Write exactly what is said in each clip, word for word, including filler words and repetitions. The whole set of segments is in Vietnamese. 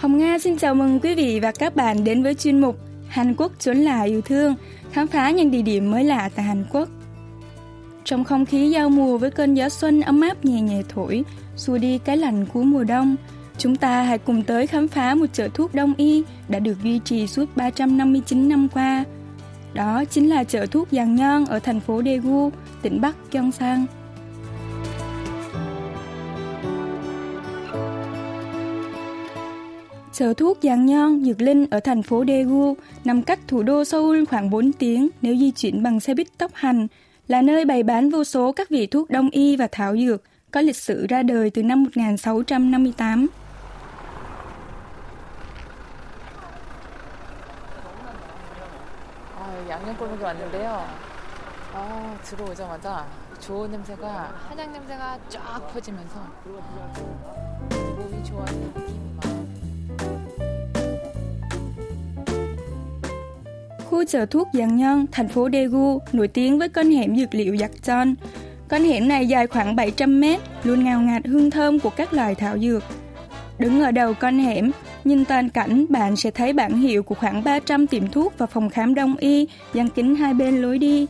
Hồng Nga xin chào mừng quý vị và các bạn đến với chuyên mục Hàn Quốc chốn là yêu thương, khám phá những địa điểm mới lạ tại Hàn Quốc. Trong không khí giao mùa với cơn gió xuân ấm áp nhẹ nhẹ thổi, xua đi cái lạnh của mùa đông, chúng ta hãy cùng tới khám phá một chợ thuốc đông y đã được duy trì suốt ba trăm năm mươi chín năm qua. Đó chính là chợ thuốc Yangnyeong ở thành phố Daegu, tỉnh Bắc Gyeongsang. Chợ thuốc Yangnyeong Dược Linh ở thành phố Daegu nằm cách thủ đô Seoul khoảng bốn tiếng nếu di chuyển bằng xe buýt tốc hành, là nơi bày bán vô số các vị thuốc đông y và thảo dược có lịch sử ra đời từ năm một nghìn sáu trăm năm mươi tám. Khu chợ thuốc Yangnyeong, thành phố Daegu nổi tiếng với con hẻm dược liệu Yakjeon. Con hẻm này dài khoảng bảy trăm mét, luôn ngào ngạt hương thơm của các loài thảo dược. Đứng ở đầu con hẻm, nhìn toàn cảnh, bạn sẽ thấy bảng hiệu của khoảng ba trăm tiệm thuốc và phòng khám đông y dàn kín hai bên lối đi.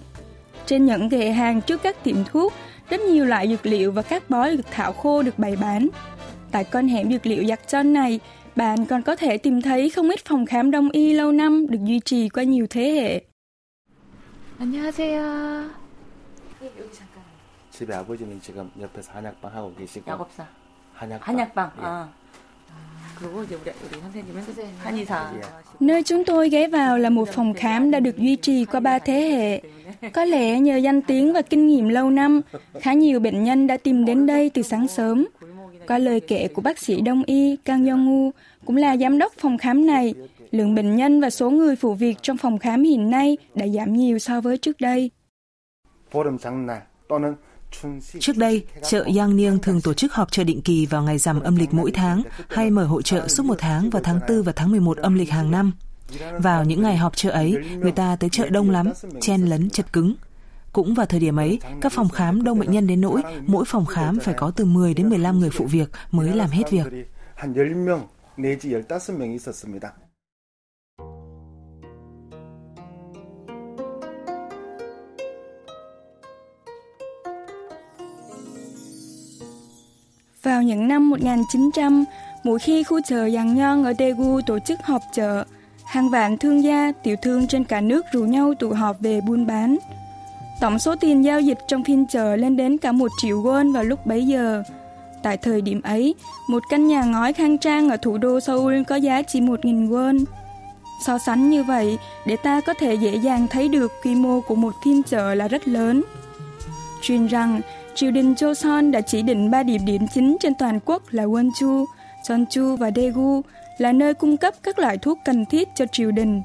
Trên những kệ hàng trước các tiệm thuốc, rất nhiều loại dược liệu và các bó dược thảo khô được bày bán. Tại con hẻm dược liệu Yakjeon này, bạn còn có thể tìm thấy không ít phòng khám đông y lâu năm được duy trì qua nhiều thế hệ. 안녕하세요. 집에 아버지는 지금 옆에서 한약방 하고 계시고. 약업사. 한약방. 한약방. 아. 그리고 이제 우리 우리 선생님은 한의사. Nơi chúng tôi ghé vào là một phòng khám đã được duy trì qua ba thế hệ. Có lẽ nhờ danh tiếng và kinh nghiệm lâu năm, khá nhiều bệnh nhân đã tìm đến đây từ sáng sớm. Qua lời kể của bác sĩ đông y Kang Yong-woo, cũng là giám đốc phòng khám này, lượng bệnh nhân và số người phụ việc trong phòng khám hiện nay đã giảm nhiều so với trước đây. Trước đây, chợ Yangnyeong thường tổ chức họp chợ định kỳ vào ngày rằm âm lịch mỗi tháng, hay mở hội chợ suốt một tháng vào tháng tư và tháng mười một âm lịch hàng năm. Vào những ngày họp chợ ấy, người ta tới chợ đông lắm, chen lấn chật cứng. Cũng vào thời điểm ấy, các phòng khám đông bệnh nhân đến nỗi mỗi phòng khám phải có từ mười đến mười lăm người phụ việc mới làm hết việc. Vào những năm một nghìn chín trăm, mỗi khi khu chợ Yangnyeong ở Daegu tổ chức họp chợ, hàng vạn thương gia, tiểu thương trên cả nước rủ nhau tụ họp về buôn bán. Tổng số tiền giao dịch trong phiên chợ lên đến cả một triệu won vào lúc bấy giờ. Tại thời điểm ấy, một căn nhà ngói khang trang ở thủ đô Seoul có giá chỉ một nghìn won. So sánh như vậy, để ta có thể dễ dàng thấy được quy mô của một phiên chợ là rất lớn. Truyền rằng, triều đình Joseon đã chỉ định ba điểm điểm chính trên toàn quốc là Wonju, Jeonju và Daegu là nơi cung cấp các loại thuốc cần thiết cho triều đình.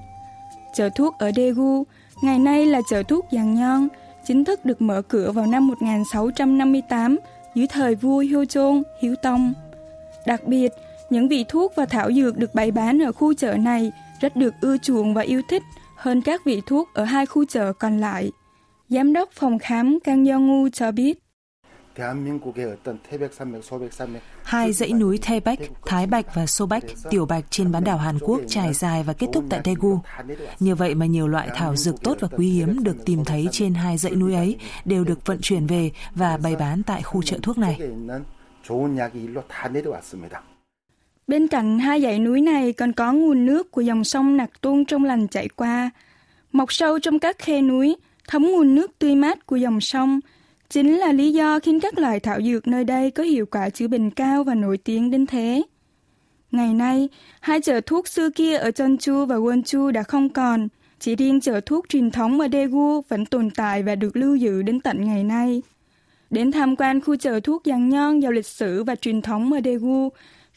Chợ thuốc ở Daegu, ngày nay là chợ thuốc Yangnyeong, chính thức được mở cửa vào năm một nghìn sáu trăm năm mươi tám dưới thời vua Hyojeong, Hiếu Tông. Đặc biệt, những vị thuốc và thảo dược được bày bán ở khu chợ này rất được ưa chuộng và yêu thích hơn các vị thuốc ở hai khu chợ còn lại. Giám đốc phòng khám Kang Yong-woo cho biết. Hai dãy núi Taebaek, Taebaek và Sobaek, Tiểu Bạch trên bán đảo Hàn Quốc trải dài và kết thúc tại Daegu. Như vậy mà nhiều loại thảo dược tốt và quý hiếm được tìm thấy trên hai dãy núi ấy đều được vận chuyển về và bày bán tại khu chợ thuốc này. Bên cạnh hai dãy núi này còn có nguồn nước của dòng sông Nạc Tuông trong lành chảy qua, mọc sâu trong các khe núi, thấm nguồn nước tươi mát của dòng sông. Chính là lý do khiến các loài thảo dược nơi đây có hiệu quả chữa bệnh cao và nổi tiếng đến thế. Ngày nay, hai chợ thuốc xưa kia ở Jeonju và Wonju đã không còn, chỉ riêng chợ thuốc truyền thống ở Daegu vẫn tồn tại và được lưu giữ đến tận ngày nay. Đến tham quan khu chợ thuốc Yangnyeong giàu lịch sử và truyền thống ở Daegu,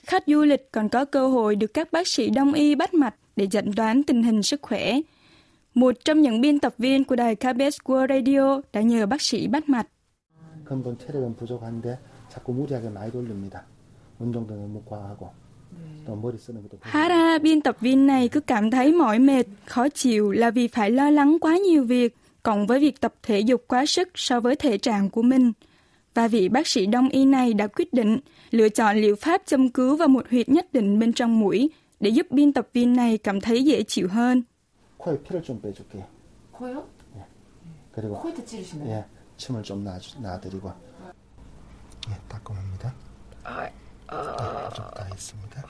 khách du lịch còn có cơ hội được các bác sĩ đông y bắt mạch để chẩn đoán tình hình sức khỏe. Một trong những biên tập viên của đài ca bê ét World Radio đã nhờ bác sĩ bắt mạch. Hara, biên tập viên này cứ cảm thấy mỏi mệt, khó chịu là vì phải lo lắng quá nhiều việc, cộng với việc tập thể dục quá sức so với thể trạng của mình. Và vị bác sĩ đông y này đã quyết định lựa chọn liệu pháp châm cứu vào một huyệt nhất định bên trong mũi để giúp biên tập viên này cảm thấy dễ chịu hơn. 코에 피를 좀 빼줄게요. 코요? 예. 그리고 코에도 찌르시나요? 예. 침을 좀 놔 놔드리고. 예, 따끔합니다. 아, 아, 좀 다 있습니다.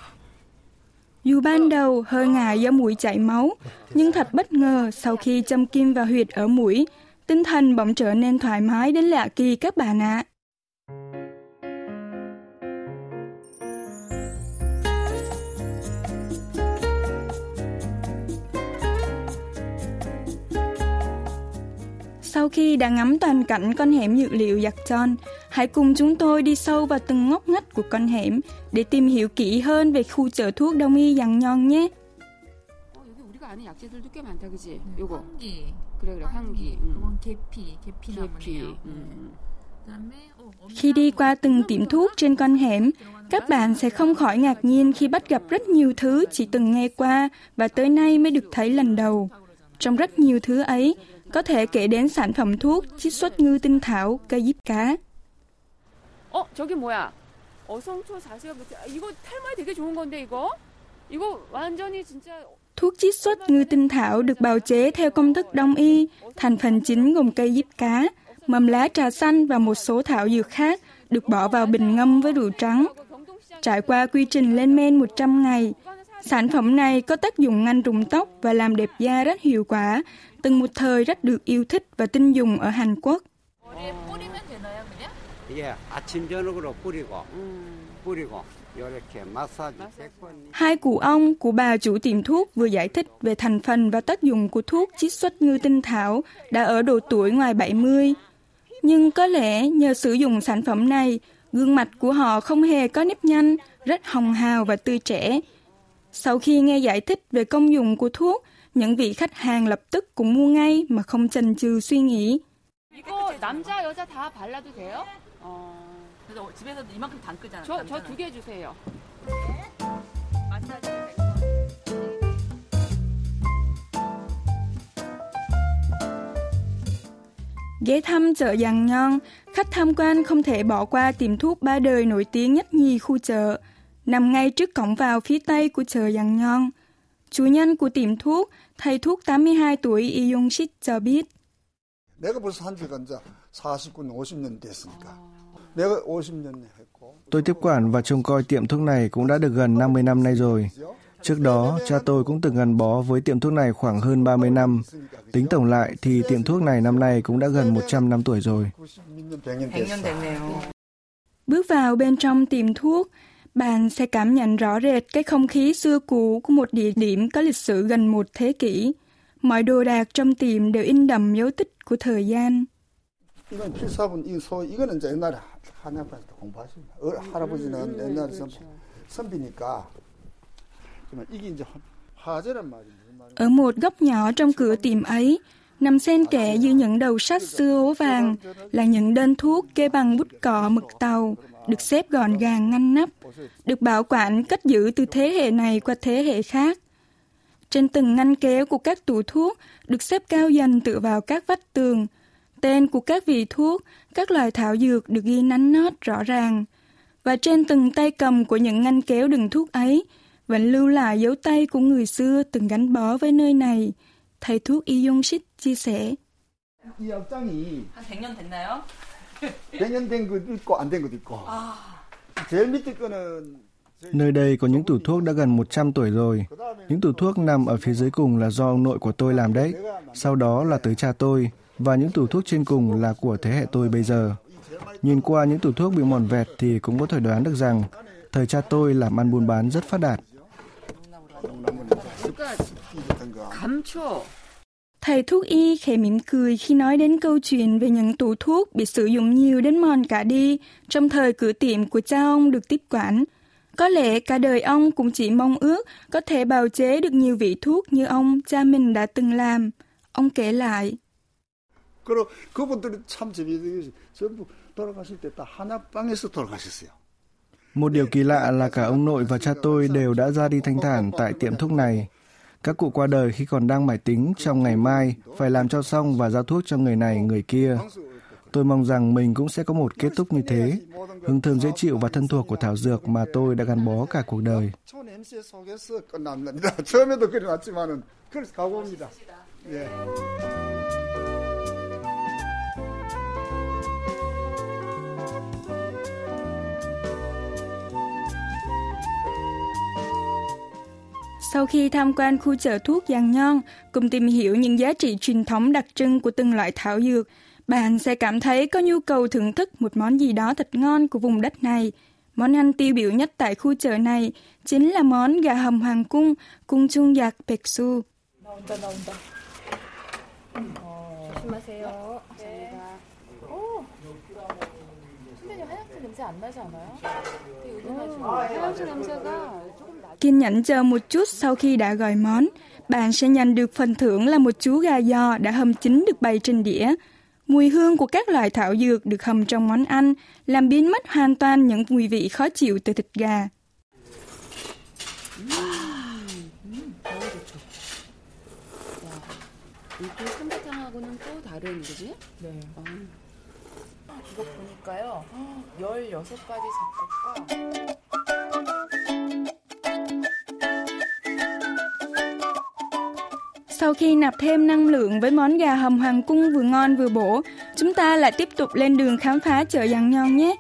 Dù ban đầu hơi ngại do mũi chảy máu, nhưng thật bất ngờ sau khi châm kim vào huyệt ở mũi, tinh thần bỗng trở nên thoải mái đến lạ kỳ các bạn ạ. Sau khi đã ngắm toàn cảnh con hẻm dược liệu Yakjeon, hãy cùng chúng tôi đi sâu vào từng ngóc ngách của con hẻm để tìm hiểu kỹ hơn về khu chợ thuốc đông y Yangnyeong nhé. Khi đi qua từng tiệm thuốc trên con hẻm, các bạn sẽ không khỏi ngạc nhiên khi bắt gặp rất nhiều thứ chỉ từng nghe qua và tới nay mới được thấy lần đầu. Trong rất nhiều thứ ấy, có thể kể đến sản phẩm thuốc, chiết xuất ngư tinh thảo, cây diếp cá. 어, 저기 뭐야? 어성초 자세가 이거 탈모에 되게 좋은 건데 이거? 이거 완전히 진짜 Thuốc chiết xuất ngư tinh thảo được bào chế theo công thức đông y, thành phần chính gồm cây diếp cá, mầm lá trà xanh và một số thảo dược khác được bỏ vào bình ngâm với rượu trắng. Trải qua quy trình lên men một trăm ngày, sản phẩm này có tác dụng ngăn rụng tóc và làm đẹp da rất hiệu quả, từng một thời rất được yêu thích và tin dùng ở Hàn Quốc. Hai cụ ông, cụ bà chủ tiệm thuốc vừa giải thích về thành phần và tác dụng của thuốc chiết xuất ngư tinh thảo đã ở độ tuổi ngoài bảy mươi. Nhưng có lẽ nhờ sử dụng sản phẩm này, gương mặt của họ không hề có nếp nhăn, rất hồng hào và tươi trẻ. Sau khi nghe giải thích về công dụng của thuốc, những vị khách hàng lập tức cũng mua ngay mà không chần chừ suy nghĩ. Ghé thăm chợ Yangnyeong, khách tham quan không thể bỏ qua tiệm thuốc ba đời nổi tiếng nhất nhì khu chợ, nằm ngay trước cổng vào phía tây của chợ Yangnyeong. Chủ nhân của tiệm thuốc, thầy thuốc tám mươi hai tuổi Yi Yong-shik cho biết. Tôi tiếp quản và trông coi tiệm thuốc này cũng đã được gần năm mươi năm nay rồi. Trước đó, cha tôi cũng từng gắn bó với tiệm thuốc này khoảng hơn ba mươi năm. Tính tổng lại thì tiệm thuốc này năm nay cũng đã gần một trăm năm tuổi rồi. Bước vào bên trong tiệm thuốc, bạn sẽ cảm nhận rõ rệt cái không khí xưa cũ của một địa điểm có lịch sử gần một thế kỷ. Mọi đồ đạc trong tiệm đều in đậm dấu tích của thời gian. Ở một góc nhỏ trong cửa tiệm ấy, nằm xen kẽ giữa những đầu sách xưa ố vàng là những đơn thuốc kê bằng bút cọ mực tàu, được xếp gọn gàng ngăn nắp, được bảo quản cất giữ từ thế hệ này qua thế hệ khác. Trên từng ngăn kéo của các tủ thuốc được xếp cao dần tựa vào các vách tường. Tên của các vị thuốc, các loài thảo dược được ghi nắn nót rõ ràng. Và trên từng tay cầm của những ngăn kéo đựng thuốc ấy vẫn lưu lại dấu tay của người xưa từng gắn bó với nơi này. Thầy thuốc Yi Yong-shik chia sẻ. Nơi đây có những tủ thuốc đã gần một trăm tuổi rồi. Những tủ thuốc nằm ở phía dưới cùng là do ông nội của tôi làm đấy. Sau đó là tới cha tôi. Và những tủ thuốc trên cùng là của thế hệ tôi bây giờ. Nhìn qua những tủ thuốc bị mòn vẹt thì cũng có thể đoán được rằng thời cha tôi làm ăn buôn bán rất phát đạt. Thầy thuốc y khẽ mỉm cười khi nói đến câu chuyện về những tủ thuốc bị sử dụng nhiều đến mòn cả đi trong thời cửa tiệm của cha ông được tiếp quản. Có lẽ cả đời ông cũng chỉ mong ước có thể bào chế được nhiều vị thuốc như ông, cha mình đã từng làm. Ông kể lại. Một điều kỳ lạ là cả ông nội và cha tôi đều đã ra đi thanh thản tại tiệm thuốc này. Các cụ qua đời khi còn đang mải tính trong ngày mai phải làm cho xong và giao thuốc cho người này người kia. Tôi mong rằng mình cũng sẽ có một kết thúc như thế, hương thơm dễ chịu và thân thuộc của thảo dược mà tôi đã gắn bó cả cuộc đời. Sau khi tham quan khu chợ thuốc Yangnyeong, cùng tìm hiểu những giá trị truyền thống đặc trưng của từng loại thảo dược, bạn sẽ cảm thấy có nhu cầu thưởng thức một món gì đó thật ngon của vùng đất này. Món ăn tiêu biểu nhất tại khu chợ này chính là món gà hầm hoàng cung, cung chung giặc Peksu. Kiên nhẫn chờ một chút sau khi đã gọi món, bạn sẽ nhận được phần thưởng là một chú gà giò đã hầm chín được bày trên đĩa. Mùi hương của các loại thảo dược được hầm trong món ăn làm biến mất hoàn toàn những mùi vị khó chịu từ thịt gà. Sau khi nạp thêm năng lượng với món gà hầm hoàng cung vừa ngon vừa bổ, chúng ta lại tiếp tục lên đường khám phá chợ Yangnyeong nhé.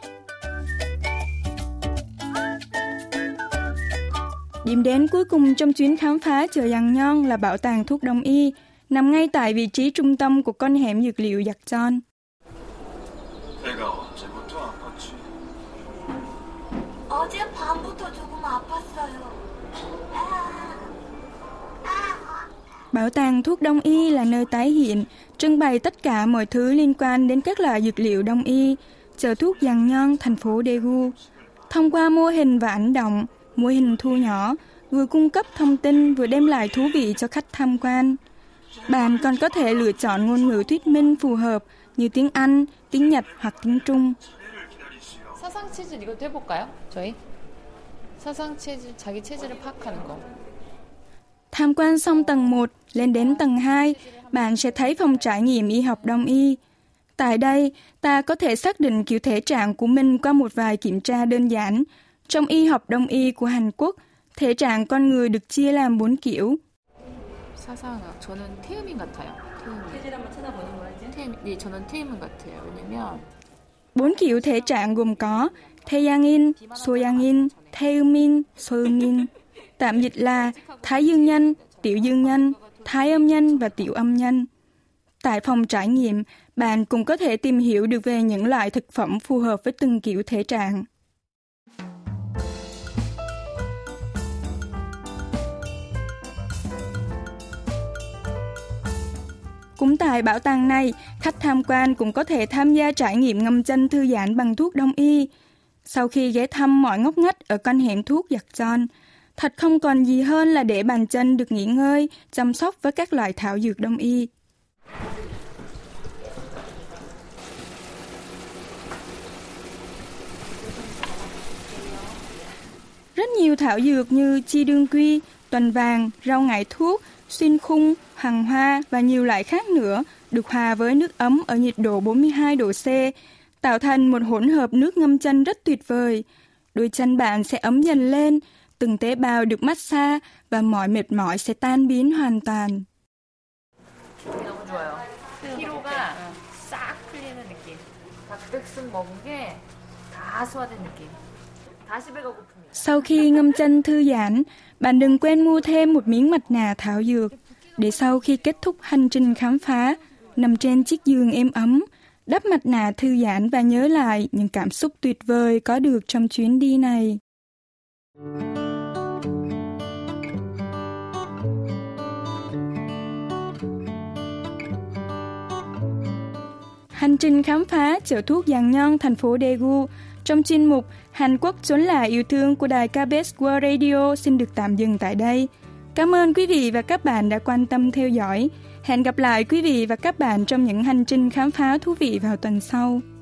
Điểm đến cuối cùng trong chuyến khám phá chợ Yangnyeong là bảo tàng thuốc đông y, nằm ngay tại vị trí trung tâm của con hẻm dược liệu Yakjeon. Bảo tàng thuốc đông y là nơi tái hiện, trưng bày tất cả mọi thứ liên quan đến các loại dược liệu đông y, chợ thuốc Yangnyeong, thành phố Daegu. Thông qua mô hình và ảnh động, mô hình thu nhỏ, vừa cung cấp thông tin vừa đem lại thú vị cho khách tham quan. Bạn còn có thể lựa chọn ngôn ngữ thuyết minh phù hợp như tiếng Anh, tiếng Nhật hoặc tiếng Trung. 사상 체질 이것도 해볼까요? 저희 사상 체질 자기 체질을 파악하는 거. Tham quan xong tầng một, lên đến tầng hai, bạn sẽ thấy phòng trải nghiệm y học đông y. Tại đây, ta có thể xác định kiểu thể trạng của mình qua một vài kiểm tra đơn giản. Trong y học đông y của Hàn Quốc, thể trạng con người được chia làm bốn kiểu. 사상 저는 태음인 같아요. 체질 한번 찾아보는 거예요. 태음, 네, 저는 태음인 같아요. 왜냐면 bốn kiểu thể trạng gồm có Taeyangin, Soyangin, Taeumin, Soeumin, tạm dịch là Thái Dương Nhân, Tiểu Dương Nhân, Thái Âm Nhân và Tiểu Âm Nhân. Tại phòng trải nghiệm, bạn cũng có thể tìm hiểu được về những loại thực phẩm phù hợp với từng kiểu thể trạng. Cũng tại bảo tàng này, khách tham quan cũng có thể tham gia trải nghiệm ngâm chân thư giãn bằng thuốc đông y. Sau khi ghé thăm mọi ngóc ngách ở con hẻm thuốc Yakjeon, thật không còn gì hơn là để bàn chân được nghỉ ngơi, chăm sóc với các loại thảo dược đông y. Rất nhiều thảo dược như chi đương quy, tuần vàng, rau ngải thuốc, xuyên khung, hoàng hoa và nhiều loại khác nữa được hòa với nước ấm ở nhiệt độ bốn mươi hai độ C, tạo thành một hỗn hợp nước ngâm chân rất tuyệt vời. Đôi chân bạn sẽ ấm dần lên, từng tế bào được massage và mọi mệt mỏi sẽ tan biến hoàn toàn. Sau khi ngâm chân thư giãn, bạn đừng quên mua thêm một miếng mặt nạ thảo dược, để sau khi kết thúc hành trình khám phá, nằm trên chiếc giường êm ấm, đắp mặt nạ thư giãn và nhớ lại những cảm xúc tuyệt vời có được trong chuyến đi này. Hành trình khám phá chợ thuốc Yangnyeong, thành phố Daegu trong chuyên mục Hàn Quốc chốn là yêu thương của đài ca bê ét World Radio xin được tạm dừng tại đây. Cảm ơn quý vị và các bạn đã quan tâm theo dõi. Hẹn gặp lại quý vị và các bạn trong những hành trình khám phá thú vị vào tuần sau.